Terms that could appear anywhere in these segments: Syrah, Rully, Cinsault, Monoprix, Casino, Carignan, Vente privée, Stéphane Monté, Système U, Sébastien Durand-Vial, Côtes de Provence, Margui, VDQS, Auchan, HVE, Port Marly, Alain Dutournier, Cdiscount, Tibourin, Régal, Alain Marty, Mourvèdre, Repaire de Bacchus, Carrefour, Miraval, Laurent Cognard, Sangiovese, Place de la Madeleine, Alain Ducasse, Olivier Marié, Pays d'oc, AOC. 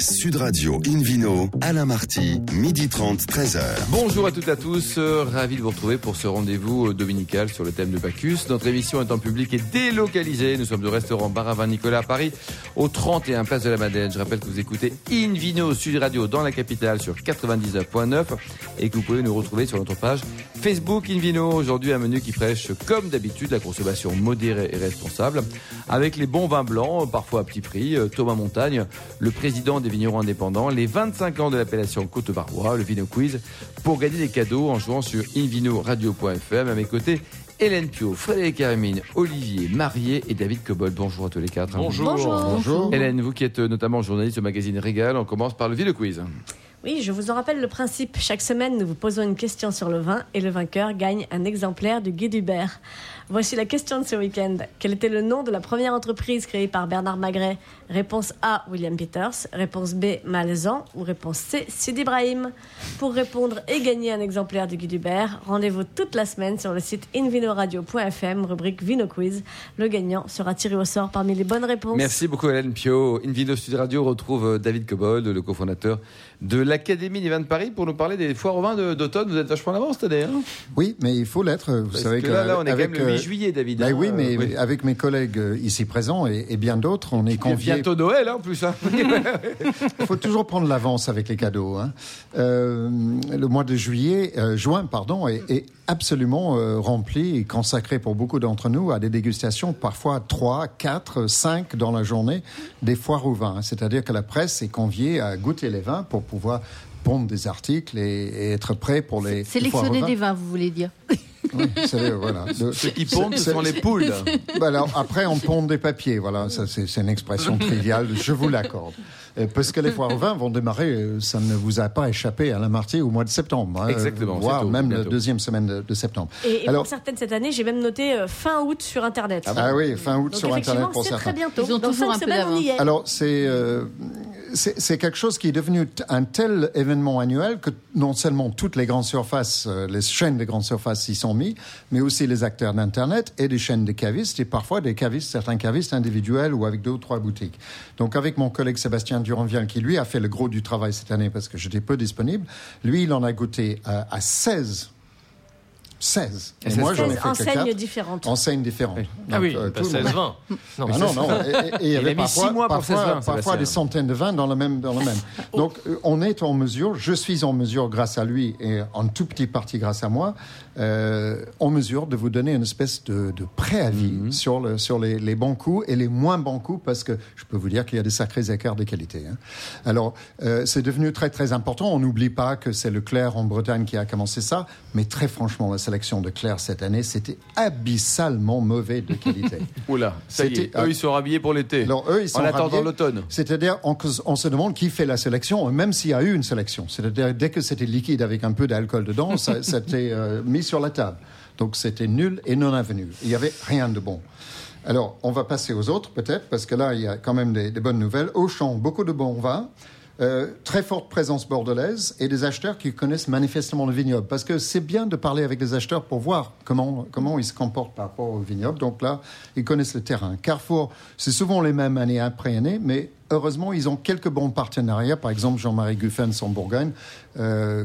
Sud Radio, In Vino, Alain Marty, 12h30, 13h. Bonjour à toutes et à tous, ravi de vous retrouver pour ce rendez-vous dominical sur le thème de Bacchus. Notre émission est en public et délocalisée. Nous sommes au restaurant Bar à Vin Nicolas à Paris, au 31 Place de la Madeleine. Je rappelle que vous écoutez In Vino Sud Radio dans la capitale sur 99.9 et que vous pouvez nous retrouver sur notre page Facebook In Vino. Aujourd'hui, un menu qui prêche, comme d'habitude, la consommation modérée et responsable avec les bons vins blancs, parfois à petit prix. Thomas Montagne, le président des Vignerons indépendants, les 25 ans de l'appellation Côte-Varrois, le Vino Quiz, pour gagner des cadeaux en jouant sur Invinoradio.fr. À mes côtés, Hélène Pio, Frédéric Hermine, Olivier Marié et David Cobold. Bonjour à tous les quatre. Bonjour. Bonjour. Hélène, vous qui êtes notamment journaliste au magazine Régal, on commence par le Vino Quiz. Oui, je vous en rappelle le principe. Chaque semaine, nous vous posons une question sur le vin et le vainqueur gagne un exemplaire du Guide Hubert. Voici la question de ce week-end. Quel était le nom de la première entreprise créée par Bernard Magret ? Réponse A, William Peters. Réponse B, Malezan. Ou réponse C, Sidi Brahim. Pour répondre et gagner un exemplaire du Guide Hubert, rendez-vous toute la semaine sur le site invinoradio.fm, rubrique Vino Quiz. Le gagnant sera tiré au sort parmi les bonnes réponses. Merci beaucoup Hélène Pio. Invino Sud Radio retrouve David Cobold, le cofondateur de l'Académie des Vins de Paris pour nous parler des foires aux vins d'automne. Vous êtes vachement en avance cette année, hein ? Oui, mais il faut l'être. Vous savez que là, on est quand même le 8 juillet, David. Bah, oui, mais oui. Avec mes collègues ici présents et bien d'autres, on est conviés. Bientôt Noël, hein, en plus. Hein. Il faut toujours prendre l'avance avec les cadeaux. Hein. Le mois de juin, est absolument rempli et consacré pour beaucoup d'entre nous à des dégustations, parfois 3, 4, 5 dans la journée, des foires aux vins. C'est-à-dire que la presse est conviée à goûter les vins pour pouvoir pondre des articles et être prêt pour les sélectionner des vins, vous voulez dire. Oui, voilà. Ceux qui pondent, ce sont les poules. Ben alors, après, on pond des papiers. Voilà, ça, c'est une expression triviale, je vous l'accorde. Parce que les foires au vin vont démarrer, ça ne vous a pas échappé, Alain Marty, au mois de septembre. Hein, exactement. Voire même bientôt. La deuxième semaine de septembre. Et alors, pour certaines cette année, j'ai même noté fin août sur Internet. Ah oui, fin août donc sur Internet pour certains. Très bientôt. Ils ont toujours un peu d'avance. Alors, c'est quelque chose qui est devenu un tel événement annuel que non seulement toutes les grandes surfaces, les chaînes de grandes surfaces s'y sont mis, mais aussi les acteurs d'Internet et des chaînes de cavistes, et parfois certains cavistes individuels ou avec 2 ou 3 boutiques. Donc avec mon collègue Sébastien Durand-Vial, qui lui a fait le gros du travail cette année parce que j'étais peu disponible, lui il en a goûté à 16. Et moi, j'en ai fait 4 différentes. Enseignes différentes. Ah oui, pas 16-20. Non. Et il y avait parfois des centaines de vins dans le même. Donc, je suis en mesure, grâce à lui et en tout petit partie grâce à moi, en mesure de vous donner une espèce de préavis sur les bons coups et les moins bons coups, parce que je peux vous dire qu'il y a des sacrés écarts de qualité. Hein. Alors, c'est devenu très, très important. On n'oublie pas que c'est Leclerc en Bretagne qui a commencé ça, mais très franchement, la sélection de Leclerc cette année, c'était abyssalement mauvais de qualité. Oula, ça y est, eux ils sont rhabillés pour l'été. Alors, eux, ils sont en attendant l'automne. C'est-à-dire, on se demande qui fait la sélection, même s'il y a eu une sélection. C'est-à-dire, dès que c'était liquide avec un peu d'alcool dedans, ça c'était mis sur la table. Donc c'était nul et non avenu. Il n'y avait rien de bon. Alors, on va passer aux autres peut-être, parce que là, il y a quand même des bonnes nouvelles. Auchan, beaucoup de bons vins. Très forte présence bordelaise et des acheteurs qui connaissent manifestement le vignoble, parce que c'est bien de parler avec des acheteurs pour voir comment ils se comportent par rapport au vignoble. Donc là, ils connaissent le terrain. Carrefour, c'est souvent les mêmes année après année, mais heureusement, ils ont quelques bons partenariats. Par exemple, Jean-Marie Guffens en Bourgogne,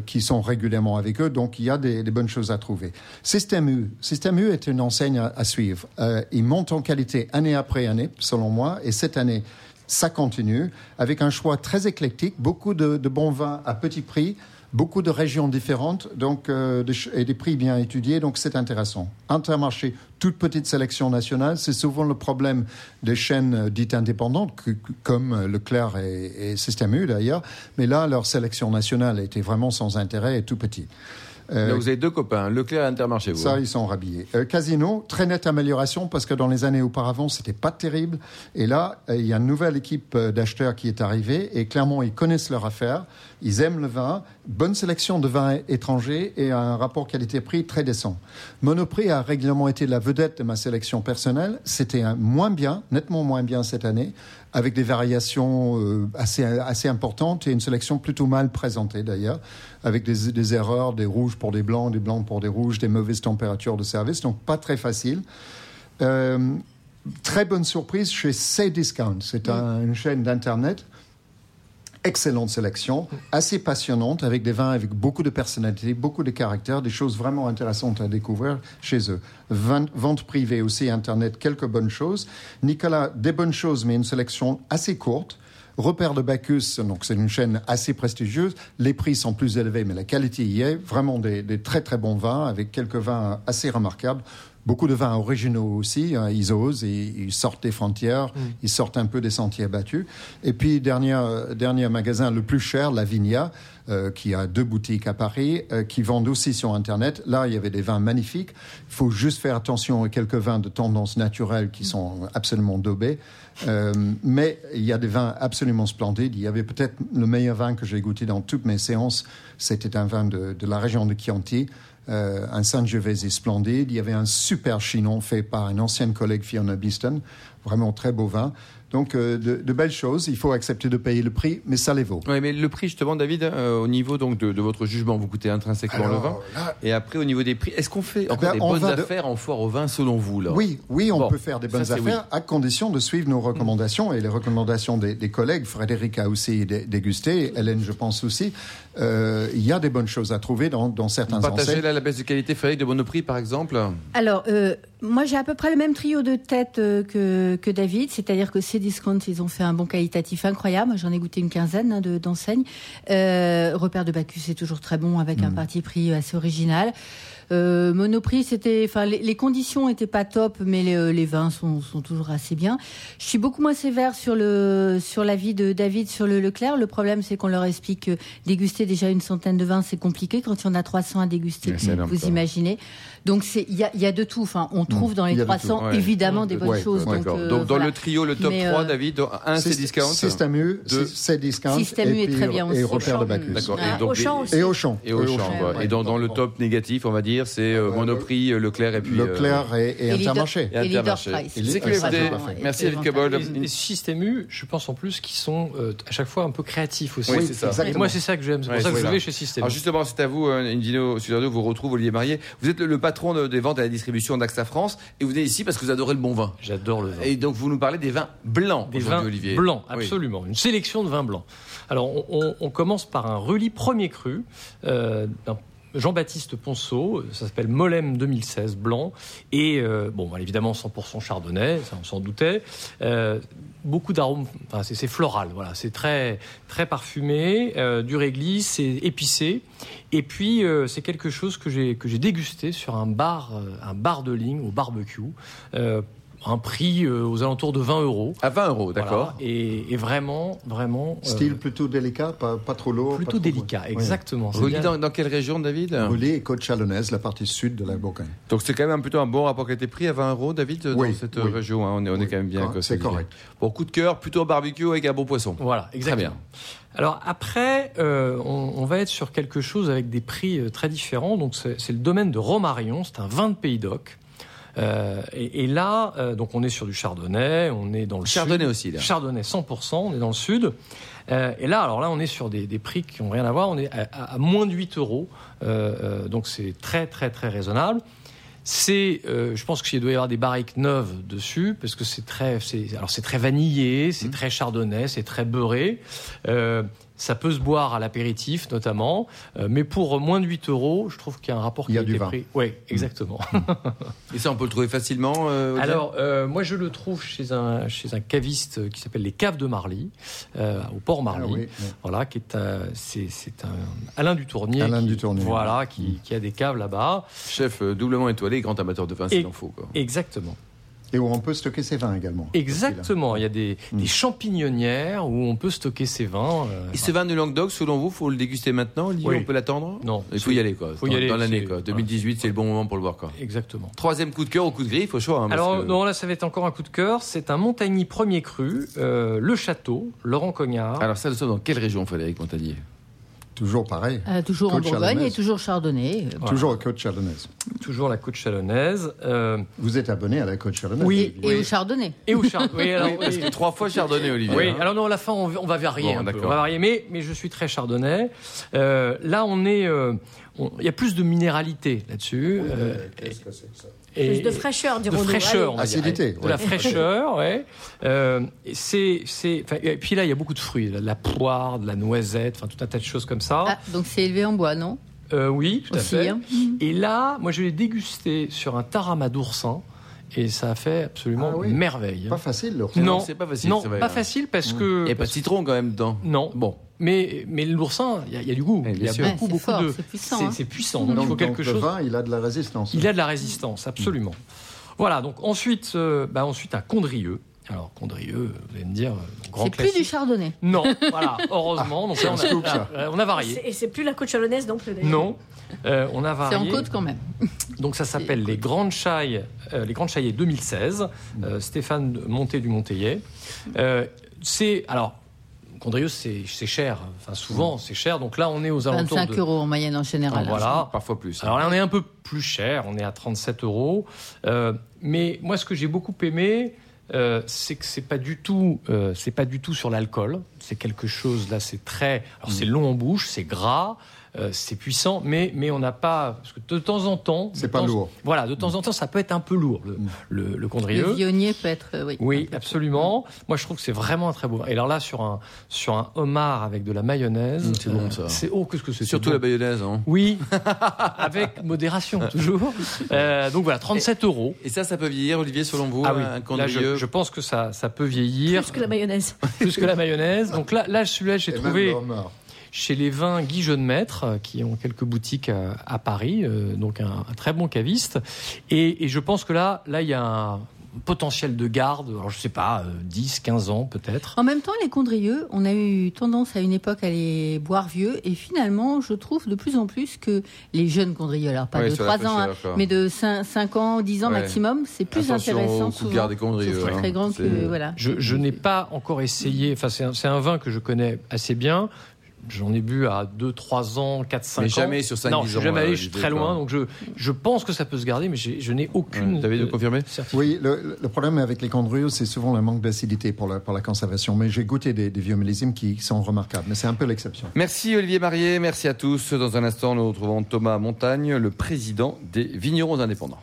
qui sont régulièrement avec eux. Donc, il y a des bonnes choses à trouver. Système U. Système U est une enseigne à suivre. Ils montent en qualité année après année, selon moi. Et cette année, ça continue, avec un choix très éclectique, beaucoup de bons vins à petit prix, beaucoup de régions différentes, donc, et des prix bien étudiés, donc c'est intéressant. Intermarché, toute petite sélection nationale, c'est souvent le problème des chaînes dites indépendantes, comme Leclerc et Système U d'ailleurs, mais là, leur sélection nationale était vraiment sans intérêt et tout petit. Là, vous avez 2 copains, Leclerc et Intermarché. Vous, ça, ils sont rhabillés. Casino, très nette amélioration, parce que dans les années auparavant, c'était pas terrible. Et là, il y a une nouvelle équipe d'acheteurs qui est arrivée. Et clairement, ils connaissent leur affaire. Ils aiment le vin. Bonne sélection de vins étrangers et un rapport qualité-prix très décent. Monoprix a régulièrement été la vedette de ma sélection personnelle. C'était nettement moins bien cette année, avec des variations assez importantes et une sélection plutôt mal présentée d'ailleurs, avec des erreurs, des rouges pour des blancs pour des rouges, des mauvaises températures de service, donc pas très facile. Très bonne surprise chez Cdiscount, c'est une chaîne d'Internet excellente sélection, assez passionnante, avec des vins avec beaucoup de personnalité, beaucoup de caractère, des choses vraiment intéressantes à découvrir chez eux. Vente privée aussi, Internet, quelques bonnes choses. Nicolas, des bonnes choses, mais une sélection assez courte. Repaire de Bacchus, donc c'est une chaîne assez prestigieuse. Les prix sont plus élevés, mais la qualité y est. Vraiment des très très bons vins, avec quelques vins assez remarquables. Beaucoup de vins originaux aussi, hein, ils osent, ils sortent des frontières, ils sortent un peu des sentiers battus. Et puis, dernier magasin le plus cher, La Vigna, qui a 2 boutiques à Paris, qui vendent aussi sur Internet. Là, il y avait des vins magnifiques. Il faut juste faire attention à quelques vins de tendance naturelle qui sont absolument daubés. Mais il y a des vins absolument splendides. Il y avait peut-être le meilleur vin que j'ai goûté dans toutes mes séances. C'était un vin de la région de Chianti. Un Sangiovese splendide. Il y avait un super chinon fait par une ancienne collègue Fiona Beeston, vraiment très beau vin. Donc de belles choses, il faut accepter de payer le prix, mais ça les vaut. Oui, mais le prix justement, David, au niveau donc de votre jugement, vous coûtez intrinsèquement alors, le vin. Là... Et après au niveau des prix, est-ce qu'on fait encore des bonnes affaires en foire au vin selon vous là ? Oui, on peut faire des bonnes affaires à condition de suivre nos recommandations et les recommandations des collègues. Frédéric a aussi dégusté, Hélène je pense aussi. Il y a des bonnes choses à trouver dans certains enseignes. Partagez la baisse de qualité, Frédéric, de Monoprix, par exemple. Alors, moi, j'ai à peu près le même trio de tête que David, c'est-à-dire que Cdiscount, ils ont fait un bon qualitatif incroyable. J'en ai goûté une quinzaine d'enseignes. Repaire de Bacchus, c'est toujours très bon, avec un parti pris assez original. Monoprix, c'était, enfin, les conditions étaient pas top, mais les vins sont toujours assez bien. Je suis beaucoup moins sévère sur l'avis de David sur le Leclerc. Le problème, c'est qu'on leur explique que déguster déjà une centaine de vins, c'est compliqué. Quand il y en a 300 à déguster, vous imaginez. Donc, il y a de tout. Enfin, on trouve dans les 300 évidemment des bonnes choses. Donc, dans le trio, le top 3, David, 1, c'est Cdiscount. Système U, c'est Cdiscount. Système U est très bien aussi. Et Repaire de Bacchus. Et Auchan. Et dans le top négatif, on va dire. C'est Monoprix, Leclerc et puis... Leclerc et Intermarché. Et Leader Price. Merci David Cabol. Les systèmes U, je pense en plus qu'ils sont à chaque fois un peu créatifs aussi. Oui, c'est ça. Exactement. Moi, c'est ça que j'aime. C'est pour ça que je vais chez Système U. Alors justement, c'est à vous, In Vino Sud Radio, vous retrouve Olivier Marié. Vous êtes le patron des ventes et la distribution d'Axa France et vous venez ici parce que vous adorez le bon vin. J'adore le vin. Et donc, vous nous parlez des vins blancs. Des vins blancs, absolument. Oui. Une sélection de vins blancs. Alors, on commence par un Rully premier cru d'un Jean-Baptiste Ponceau, ça s'appelle Molem 2016 blanc, et évidemment 100% chardonnay, ça on s'en doutait. Beaucoup d'arômes, enfin c'est floral, voilà, c'est très très parfumé, du réglisse, c'est épicé, et puis c'est quelque chose que j'ai dégusté sur un bar de ligne au barbecue. Un prix aux alentours de 20 euros. À 20 euros, d'accord. Voilà. Et vraiment, vraiment... Style plutôt délicat, pas trop lourd. Plutôt délicat, exactement. Oui. Rully dans quelle région, David ? Rully et Côte Chalonnaise, la partie sud de la Bourgogne. Donc c'est quand même plutôt un bon rapport qualité-prix à 20 euros, David, dans cette région. Hein. On est quand même bien. C'est correct. Bon, coup de cœur, plutôt un barbecue avec un bon poisson. Voilà, exactement. Très bien. Alors après, on va être sur quelque chose avec des prix très différents. Donc c'est le domaine de Romarion, c'est un vin de Pays d'Oc. Et là, donc on est sur du chardonnay, on est dans le chardonnay sud. Aussi, là. Chardonnay 100%, on est dans le sud. Et là, alors là, on est sur des prix qui n'ont rien à voir. On est à moins de 8 euros, donc c'est très très très raisonnable. C'est, je pense qu'il doit y avoir des barriques neuves dessus parce que c'est très vanillé, c'est très chardonnay, c'est très beurré. Ça peut se boire à l'apéritif notamment, mais pour moins de 8 euros, je trouve qu'il y a un rapport qui a été pris. Oui, exactement. Et ça, on peut le trouver facilement Alors, moi, je le trouve chez un caviste qui s'appelle les Caves de Marly, au Port Marly. Ah, oui. Voilà, qui est c'est un Alain Dutournier. Voilà, qui a des caves là-bas. Chef doublement étoilé, grand amateur de vin, s'il en faut. Quoi. Exactement. Et où on peut stocker ses vins également. Exactement, il y a des champignonnières où on peut stocker ses vins. Et ce vin de Languedoc, selon vous, il faut le déguster maintenant ? On peut l'attendre ? Non. Il faut y aller, quoi. Dans l'année, quoi. 2018, c'est le bon moment pour le voir, quoi. Exactement. Troisième coup de cœur ou coup de griffe, il faut choisir. Alors, non, là, ça va être encore un coup de cœur. C'est un Montagny premier cru, Le Château, Laurent Cognard. Alors, ça, nous sommes dans quelle région, Frédéric Montagnier ? Toujours pareil. Toujours en Bourgogne et toujours Chardonnay. Voilà. Toujours Côte Chalonnaise. Toujours la Côte Chalonnaise. Vous êtes abonné à la Côte Chalonnaise. Oui, et au Chardonnay. Et au Chardonnay. Oui, alors, parce que 3 fois Chardonnay, Olivier. Oui, hein. Alors non, à la fin, on va varier. Bon, un peu. On va varier, mais je suis très Chardonnay. Là, on est... Il y a plus de minéralité là-dessus. Oui, qu'est-ce que c'est que ça ? Plus de fraîcheur, dirons-nous. De fraîcheur, acidité. Ouais. De la fraîcheur, oui. Et puis là, il y a beaucoup de fruits. De la poire, de la noisette, enfin tout un tas de choses comme ça. Ah, donc c'est élevé en bois, non ? Oui, tout aussi, à fait. Hein. Et là, moi, je l'ai dégusté sur un tarama d'oursin. Et ça a fait absolument merveille. Pas facile, l'oursin. Non, c'est pas facile. Non, pas facile parce que... Il n'y a pas de citron quand même dedans. Non. Bon. Mais l'oursin, il y a du goût. Il y a beaucoup fort, de... C'est puissant. C'est puissant. Donc, il faut quelque chose... Le vin, il a de la résistance. Il a de la résistance, absolument. Voilà, donc ensuite un Condrieu. Alors, Condrieu, vous allez me dire... Grand c'est classique. Plus du Chardonnay. Non, voilà, heureusement. Donc, on a varié. Et c'est plus la Côte Chalonnaise non plus, d'ailleurs. Non, on a varié. C'est en Côte quand même. Donc, ça s'appelle les Grandes Chailles. Les Grandes Chailles 2016. Stéphane Monté du Monteillet. Alors, Condrieu, c'est cher. Enfin, souvent, c'est cher. Donc là, on est aux alentours 25 euros en moyenne en général. Voilà. Parfois plus. Alors là, on est un peu plus cher. On est à 37 euros. Mais moi, ce que j'ai beaucoup aimé... c'est que c'est pas du tout sur l'alcool. C'est quelque chose là, c'est très. Alors c'est long en bouche, c'est gras, c'est puissant, mais on n'a pas parce que de temps en temps. C'est pas lourd. Voilà, de temps en temps, ça peut être un peu lourd le Condrieu. Le vionnier peut être. Oui, absolument. Moi, je trouve que c'est vraiment un très beau. Et alors là, sur un homard avec de la mayonnaise. C'est bon ça. C'est qu'est-ce que c'est. Surtout bon. La mayonnaise, hein. Oui, avec modération toujours. Donc voilà, 37 euros. Et ça peut vieillir, Olivier, selon vous, un Condrieu. Je pense que ça peut vieillir. Plus que la mayonnaise. Plus que la mayonnaise. Donc là celui-là, j'ai trouvé chez les vins Guy Jeunemaître, qui ont quelques boutiques à Paris. Donc un très bon caviste. Et je pense que là, il y a un potentiel de garde. Alors je ne sais pas, 10, 15 ans peut-être. En même temps, les Condrieux, on a eu tendance à une époque à les boire vieux. Et finalement, je trouve de plus en plus que les jeunes Condrieux, alors pas de 3 ans, mais de 5 ans, 10 ans maximum, c'est plus intéressant souvent. C'est très grand que voilà. Je n'ai pas encore essayé. Enfin, c'est un vin que je connais assez bien. J'en ai bu à 2, 3 ans, 4, 5 ans. Mais jamais sur 5, 10 ans. Non, je suis jamais allé, je suis très loin. Donc je pense que ça peut se garder, mais je n'ai aucune... Vous avez de confirmer ? Oui, le problème avec les Condrieux, c'est souvent le manque d'acidité pour la conservation. Mais j'ai goûté des vieux millésimes qui sont remarquables. Mais c'est un peu l'exception. Merci Olivier Marié, merci à tous. Dans un instant, nous retrouvons Thomas Montagne, le président des Vignerons indépendants.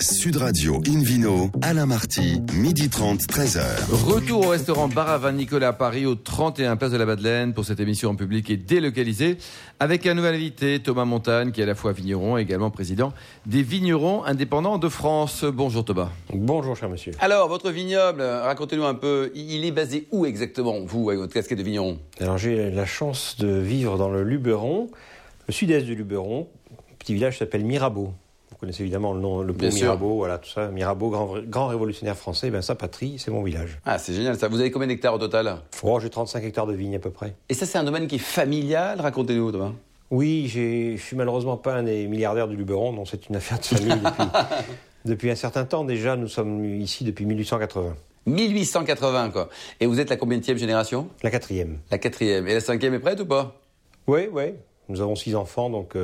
Sud Radio, In Vino, Alain Marty, 12h30, 13h. Retour au restaurant Bar à Vin Nicolas à Paris, au 31 Place de la Madeleine, pour cette émission en public et délocalisée, avec un nouvel invité, Thomas Montagne, qui est à la fois vigneron et également président des Vignerons indépendants de France. Bonjour Thomas. Bonjour cher monsieur. Alors, votre vignoble, racontez-nous un peu, il est basé où exactement, vous, avec votre casquette de vigneron ? Alors, j'ai la chance de vivre dans le Luberon, le sud-est du Luberon, un petit village qui s'appelle Mirabeau. Vous connaissez évidemment le nom, le pont Mirabeau, voilà tout ça. Mirabeau, grand révolutionnaire français, sa patrie, c'est mon village. Ah, c'est génial ça. Vous avez combien d'hectares au total ? J'ai 35 hectares de vignes à peu près. Et ça, c'est un domaine qui est familial, racontez-nous, Thomas. Oui, je suis malheureusement pas un des milliardaires du Luberon, non, c'est une affaire de famille depuis un certain temps déjà. Nous sommes ici depuis 1880. 1880 quoi. Et vous êtes la combienième génération ? La 4e. La 4e. Et la 5e est prête ou pas ? Oui. Nous avons 6 enfants, donc.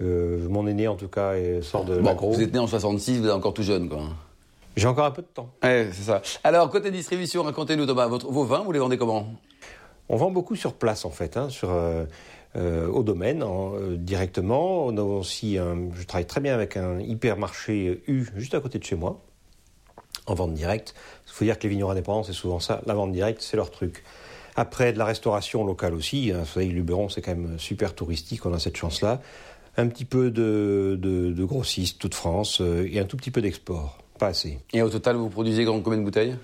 Mon aîné, en tout cas, sort de l'agro. Vous êtes né en 1966, vous êtes encore tout jeune, quoi. J'ai encore un peu de temps. Ouais, c'est ça. Alors, côté distribution, racontez-nous, Thomas, vos vins, vous les vendez comment ? On vend beaucoup sur place, en fait, au domaine, directement. On a aussi je travaille très bien avec un hypermarché U, juste à côté de chez moi, en vente directe. Il faut dire que les vignerons indépendants, c'est souvent ça. La vente directe, c'est leur truc. Après, de la restauration locale aussi. Vous savez, Luberon, c'est quand même super touristique, on a cette chance-là. Un petit peu de grossistes, toute France, et un tout petit peu d'export, pas assez. Et au total, vous produisez combien de bouteilles ?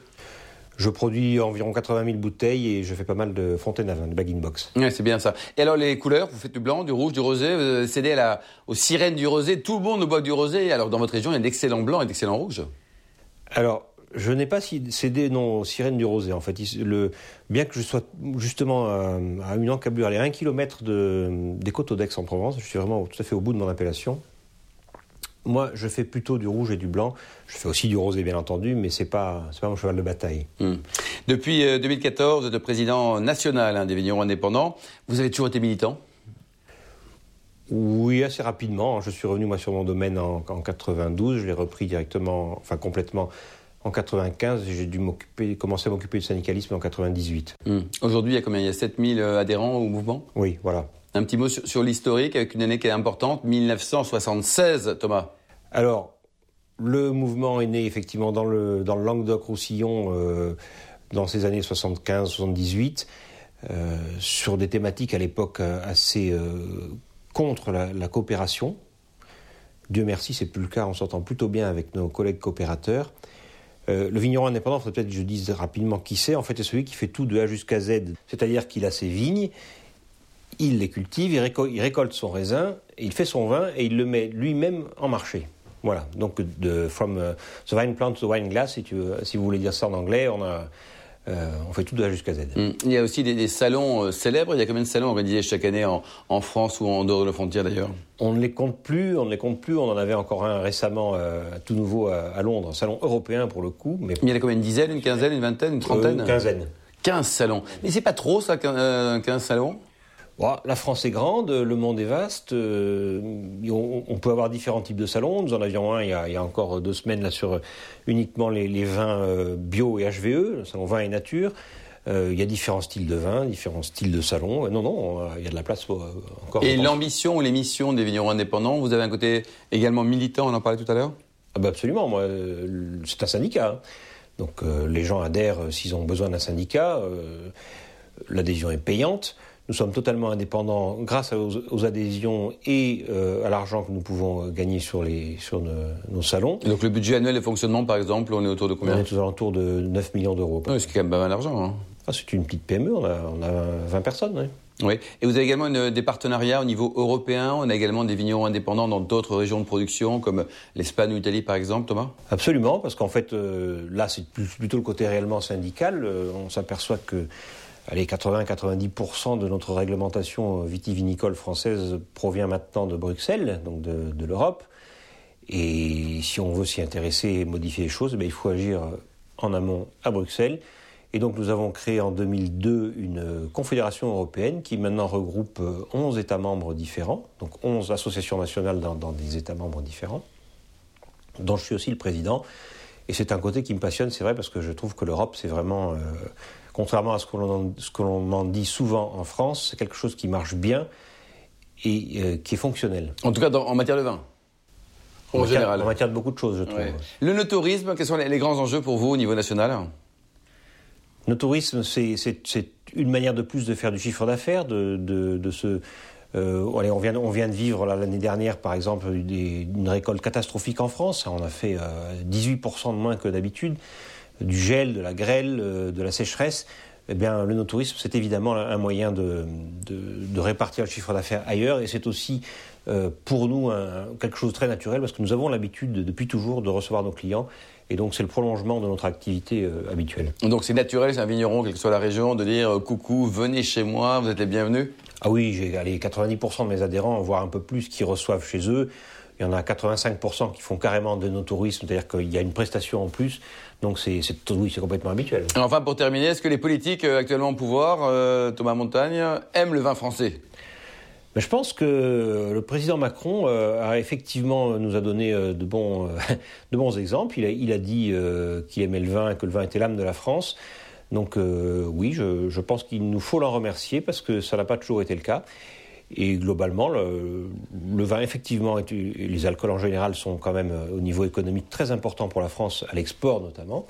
Je produis environ 80 000 bouteilles et je fais pas mal de fontaines à vin, de bag-in-box. Ouais, c'est bien ça. Et alors les couleurs, vous faites du blanc, du rouge, du rosé, vous cédez aux sirènes du rosé, tout le monde boit du rosé. Alors dans votre région, il y a d'excellents blancs et d'excellents rouges. Alors, je n'ai pas cédé aux sirènes du rosé, en fait. Bien que je sois justement à une encablure, à 1 km des Coteaux d'Aix en Provence, je suis vraiment tout à fait au bout de mon appellation. Moi, je fais plutôt du rouge et du blanc. Je fais aussi du rosé, bien entendu, mais c'est pas mon cheval de bataille. Mmh. Depuis 2014, vous êtes le président national des Vignerons indépendants. Vous avez toujours été militant ? Oui, assez rapidement. Je suis revenu, moi, sur mon domaine en 92. Je l'ai repris directement, enfin complètement, en 95. J'ai dû commencer à m'occuper du syndicalisme en 98. Mmh. Aujourd'hui, il y a combien ? Il y a 7000 adhérents au mouvement ? Oui, voilà. Un petit mot sur l'historique, avec une année qui est importante, 1976, Thomas. Alors, le mouvement est né effectivement dans le Languedoc-Roussillon dans ces années 75-78, sur des thématiques à l'époque assez contre la coopération. Dieu merci, c'est plus le cas, on s'entend plutôt bien avec nos collègues coopérateurs. Le vigneron indépendant, il faut peut-être que je dise rapidement qui c'est, en fait c'est celui qui fait tout de A jusqu'à Z, c'est-à-dire qu'il a ses vignes, il les cultive, il récolte son raisin, il fait son vin et il le met lui-même en marché. Voilà, donc from the wine plant to the wine glass, si vous voulez dire ça en anglais, on fait tout de A jusqu'à Z. Mmh. Il y a aussi des salons célèbres, il y a combien de salons organisés chaque année en France ou en dehors de nos frontières d'ailleurs ? On ne les compte plus, on en avait encore un récemment tout nouveau à Londres, un salon européen pour le coup. Mais il y en a combien, une dizaine, une quinzaine, une vingtaine, une trentaine ? Une quinzaine. 15 salons, mais c'est pas trop ça, 15 salons ? La France est grande, le monde est vaste, on peut avoir différents types de salons. Nous en avions un il y a encore 2 semaines là, sur uniquement les vins bio et HVE, le salon vin et nature. Il y a différents styles de vins, différents styles de salons. Il y a de la place encore. Et l'ambition ou les missions des vignerons indépendants, vous avez un côté également militant, on en parlait tout à l'heure ? Absolument, moi, c'est un syndicat. Donc les gens adhèrent s'ils ont besoin d'un syndicat, l'adhésion est payante. Nous sommes totalement indépendants grâce aux adhésions et à l'argent que nous pouvons gagner sur nos salons. Et donc le budget annuel de fonctionnement, par exemple, on est autour de combien ? On est autour de 9 millions d'euros. Oui, c'est quand même pas mal d'argent. Hein. C'est une petite PME, on a 20 personnes. Oui. Et vous avez également des partenariats au niveau européen, on a également des vignerons indépendants dans d'autres régions de production, comme l'Espagne ou l'Italie, par exemple, Thomas ? Absolument, parce qu'en fait, là, c'est plutôt le côté réellement syndical. On s'aperçoit que... 80-90% de notre réglementation vitivinicole française provient maintenant de Bruxelles, donc de l'Europe. Et si on veut s'y intéresser et modifier les choses, il faut agir en amont à Bruxelles. Et donc nous avons créé en 2002 une confédération européenne qui maintenant regroupe 11 États membres différents, donc 11 associations nationales dans des États membres différents, dont je suis aussi le président. Et c'est un côté qui me passionne, c'est vrai, parce que je trouve que l'Europe, c'est vraiment... contrairement à ce que l'on m'en dit souvent en France, c'est quelque chose qui marche bien et qui est fonctionnel. En tout cas, en matière de vin, en général. En matière de beaucoup de choses, je trouve. Ouais. Le no-tourisme, quels sont les grands enjeux pour vous au niveau national ? Le no-tourisme, c'est une manière de plus de faire du chiffre d'affaires, de se... on vient de vivre là, l'année dernière, par exemple, une récolte catastrophique en France. On a fait 18% de moins que d'habitude. Du gel, de la grêle, de la sécheresse, eh bien, le no-tourisme, c'est évidemment un moyen de répartir le chiffre d'affaires ailleurs. Et c'est aussi pour nous quelque chose de très naturel parce que nous avons l'habitude depuis toujours de recevoir nos clients. Et donc, c'est le prolongement de notre activité habituelle. Donc, c'est naturel, c'est un vigneron, quelle que soit la région, de dire « Coucou, venez chez moi, vous êtes les bienvenus ». Ah oui, 90% de mes adhérents, voire un peu plus, qui reçoivent chez eux. Il y en a 85% qui font carrément de no-tourisme, c'est-à-dire qu'il y a une prestation en plus. Donc c'est complètement habituel. Enfin, pour terminer, est-ce que les politiques actuellement au pouvoir, Thomas Montagne, aiment le vin français ? Je pense que le président Macron nous a donné de bons exemples. Il a dit qu'il aimait le vin, que le vin était l'âme de la France. Donc oui, je pense qu'il nous faut l'en remercier parce que ça n'a pas toujours été le cas. Et globalement, le vin, effectivement, et les alcools en général sont quand même au niveau économique très important pour la France, à l'export notamment.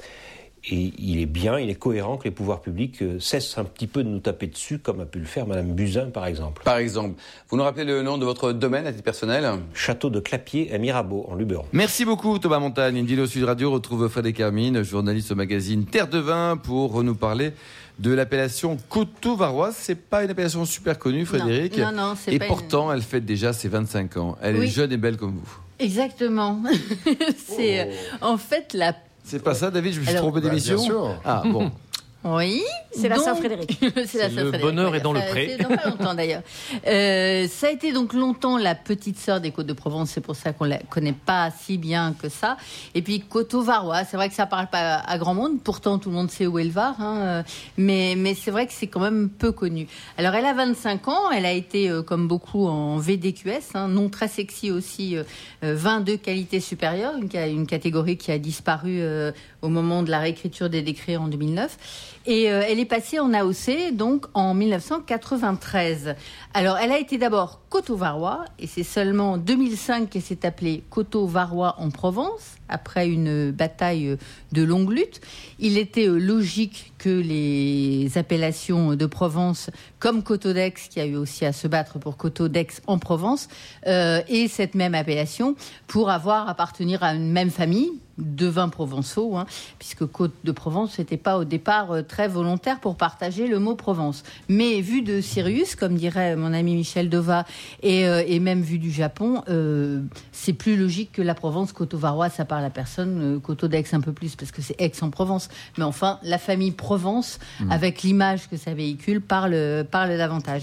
Et il est cohérent que les pouvoirs publics cessent un petit peu de nous taper dessus, comme a pu le faire Mme Buzyn, par exemple. Par exemple. Vous nous rappelez le nom de votre domaine à titre personnel ? Château de Clapier à Mirabeau, en Luberon. Merci beaucoup, Thomas Montagne. In Vino Sud Radio retrouve Frédéric Hermine, journaliste au magazine Terre de Vin, pour nous parler de l'appellation Côte-Varrois. C'est pas une appellation super connue, Frédéric. Non, c'est pas. Et pourtant, elle fête déjà ses 25 ans. Elle est jeune et belle comme vous. Exactement. C'est en fait la... C'est pas ça, David ? Je me suis trompé d'émission ? Bien sûr. Ah, bon. Oui, c'est donc, la Saint-Frédéric. Le bonheur est dans le pré. C'est dans pas longtemps d'ailleurs. Ça a été donc longtemps la petite sœur des Côtes de Provence, c'est pour ça qu'on la connaît pas si bien que ça. Et puis Côte-Varrois, c'est vrai que ça parle pas à grand monde, pourtant tout le monde sait où est le Var, hein, mais c'est vrai que c'est quand même peu connu. Alors elle a 25 ans, elle a été comme beaucoup en VDQS, hein, nom très sexy aussi, vin de qualité supérieure, une catégorie qui a disparu au moment de la réécriture des décrets en 2009. Et elle est passée en AOC donc en 1993. Alors elle a été d'abord Coteaux-Varrois et c'est seulement en 2005 qu'elle s'est appelée Coteaux-Varrois en Provence après une bataille de longue lutte. Il était logique que les appellations de Provence comme Coteaux d'Aix, qui a eu aussi à se battre pour Coteaux d'Aix en Provence, aient cette même appellation pour avoir appartenir à une même famille de vins provençaux, hein, puisque Côte de Provence n'était pas au départ très volontaire pour partager le mot Provence. Mais vu de Sirius, comme dirait mon ami Michel Dova, et même vu du Japon, c'est plus logique que la Provence Coteaux-Varrois, ça parle à personne, Coteaux d'Aix un peu plus, parce que c'est Aix-en-Provence. Mais enfin, la famille Provence, avec l'image que ça véhicule, parle davantage.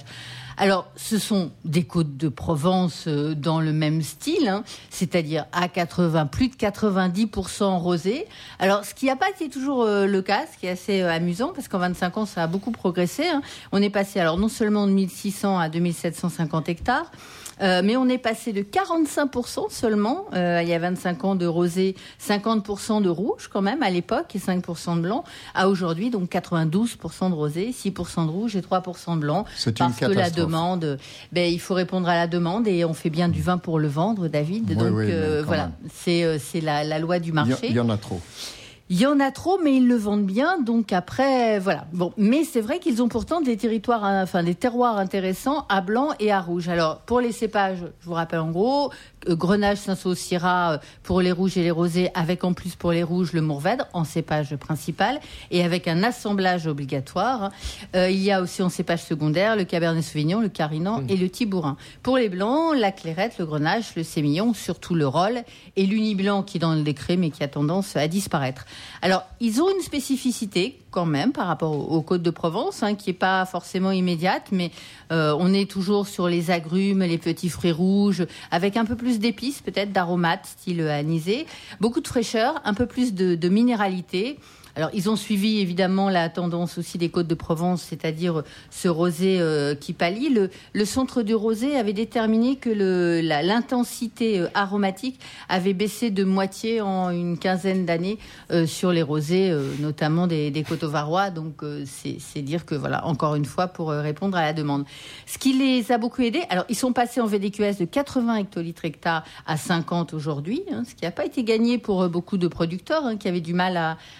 Alors, ce sont des Côtes de Provence dans le même style, hein, c'est-à-dire à plus de 90% rosé. Alors, ce qui n'a pas été toujours le cas, ce qui est assez amusant, parce qu'en 25 ans, ça a beaucoup progressé, hein. On est passé alors non seulement de 1600 à 2750 hectares, mais on est passé de 45% seulement, il y a 25 ans, de rosé, 50% de rouge quand même à l'époque, et 5% de blanc, à aujourd'hui, donc 92% de rosé, 6% de rouge et 3% de blanc. C'est une catastrophe. Il faut répondre à la demande et on fait bien du vin pour le vendre, David. Donc, c'est la loi du marché. Il y en a trop. Il y en a trop, mais ils le vendent bien, donc après, voilà. Bon, mais c'est vrai qu'ils ont pourtant des terroirs intéressants à blanc et à rouge. Alors, pour les cépages, je vous rappelle en gros, Grenache, Cinsault, Syrah pour les rouges et les rosés, avec en plus pour les rouges le Mourvèdre en cépage principal et avec un assemblage obligatoire. Il y a aussi en cépage secondaire le Cabernet Sauvignon, le Carignan et le Tibourin. Pour les blancs, la Clairette, le Grenache, le Sémillon, surtout le Roll et l'Uniblanc qui est dans le décret mais qui a tendance à disparaître. Alors, ils ont une spécificité quand même par rapport aux Côtes de Provence, hein, qui n'est pas forcément immédiate, mais on est toujours sur les agrumes, les petits fruits rouges, avec un peu plus d'épices, peut-être d'aromates, style anisé, beaucoup de fraîcheur, un peu plus de minéralité. Alors, ils ont suivi évidemment la tendance aussi des Côtes de Provence, c'est-à-dire ce rosé qui pâlit. Le centre du rosé avait déterminé que l'intensité aromatique avait baissé de moitié en une quinzaine d'années sur les rosés, notamment des Coteaux-Varrois. Donc, c'est dire que, voilà, encore une fois, pour répondre à la demande. Ce qui les a beaucoup aidés, alors, ils sont passés en VDQS de 80 hectolitres hectares à 50 aujourd'hui, hein, ce qui n'a pas été gagné pour beaucoup de producteurs, hein, qui avaient du mal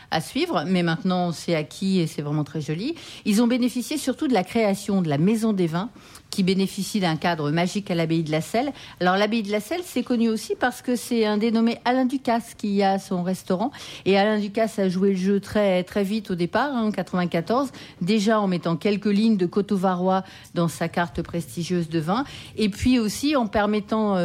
à suivre. Mais maintenant, c'est acquis et c'est vraiment très joli. Ils ont bénéficié surtout de la création de la Maison des Vins, qui bénéficie d'un cadre magique à l'abbaye de la Selle. Alors, l'abbaye de la Selle, c'est connu aussi parce que c'est un dénommé Alain Ducasse qui a son restaurant. Et Alain Ducasse a joué le jeu très, très vite au départ, hein, en 94, déjà en mettant quelques lignes de Coteaux-Varrois dans sa carte prestigieuse de vin. Et puis aussi en permettant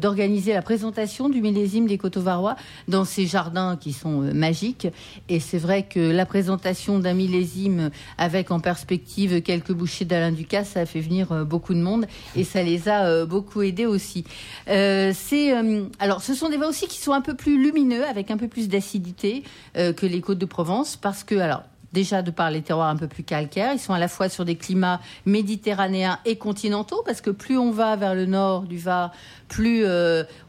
d'organiser la présentation du millésime des Coteaux-Varrois dans ses jardins qui sont magiques. Et c'est vrai que la présentation d'un millésime avec en perspective quelques bouchées d'Alain Ducasse, ça a fait venir beaucoup de monde et ça les a beaucoup aidés aussi. Alors, ce sont des vins aussi qui sont un peu plus lumineux, avec un peu plus d'acidité que les Côtes de Provence, parce que, alors, déjà de par les terroirs un peu plus calcaires, ils sont à la fois sur des climats méditerranéens et continentaux, parce que plus on va vers le nord du Var, plus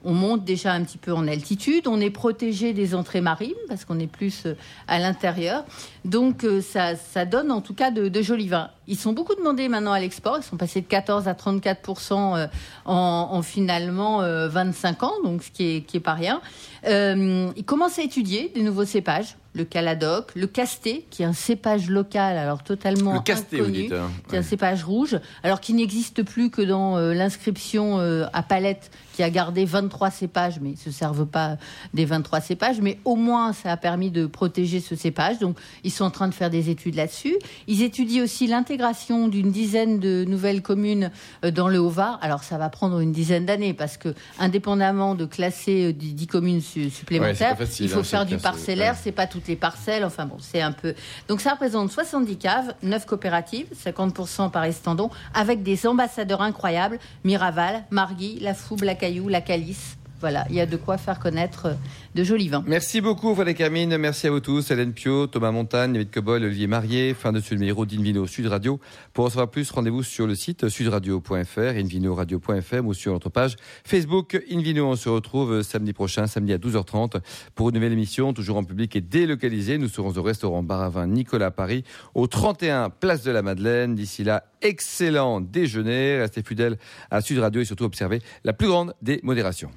on monte déjà un petit peu en altitude, on est protégé des entrées marines, parce qu'on est plus à l'intérieur, donc ça donne en tout cas de jolis vins. Ils sont beaucoup demandés maintenant à l'export, ils sont passés de 14 à 34% en finalement 25 ans, donc ce qui est pas rien. Ils commencent à étudier des nouveaux cépages, le Caladoc, le Casté, qui est un cépage local, alors totalement inconnu. Le Casté, vous dites, hein. C'est un cépage rouge, alors qui n'existe plus que dans l'inscription à palette qui a gardé 23 cépages, mais ne se servent pas des 23 cépages, mais au moins ça a permis de protéger ce cépage. Donc ils sont en train de faire des études là-dessus. Ils étudient aussi l'intégration d'une dizaine de nouvelles communes dans le Haut-Var. Alors ça va prendre une dizaine d'années parce que indépendamment de classer 10 communes supplémentaires, ouais, facile, il faut faire du parcellaire, ouais. C'est pas toutes les parcelles, enfin bon, c'est un peu... Donc ça représente 70 caves, 9 coopératives, 50% par estandon, avec des ambassadeurs incroyables, Miraval, Margui, La Fouble, La Caillou, La Calice... Voilà, il y a de quoi faire connaître de jolis vins. Merci beaucoup, Frédéric Hermine. Merci à vous tous. Hélène Pio, Thomas Montagne, David Cobol, Olivier Marié. Fin de ce numéro d'In Vino Sud Radio. Pour en savoir plus, rendez-vous sur le site sudradio.fr, invinoradio.fr ou sur notre page Facebook In Vino. On se retrouve samedi prochain, samedi à 12h30 pour une nouvelle émission, toujours en public et délocalisée. Nous serons au restaurant Bar à Vin Nicolas à Paris, au 31 Place de la Madeleine. D'ici là, excellent déjeuner. Restez fidèles à Sud Radio et surtout observez la plus grande des modérations.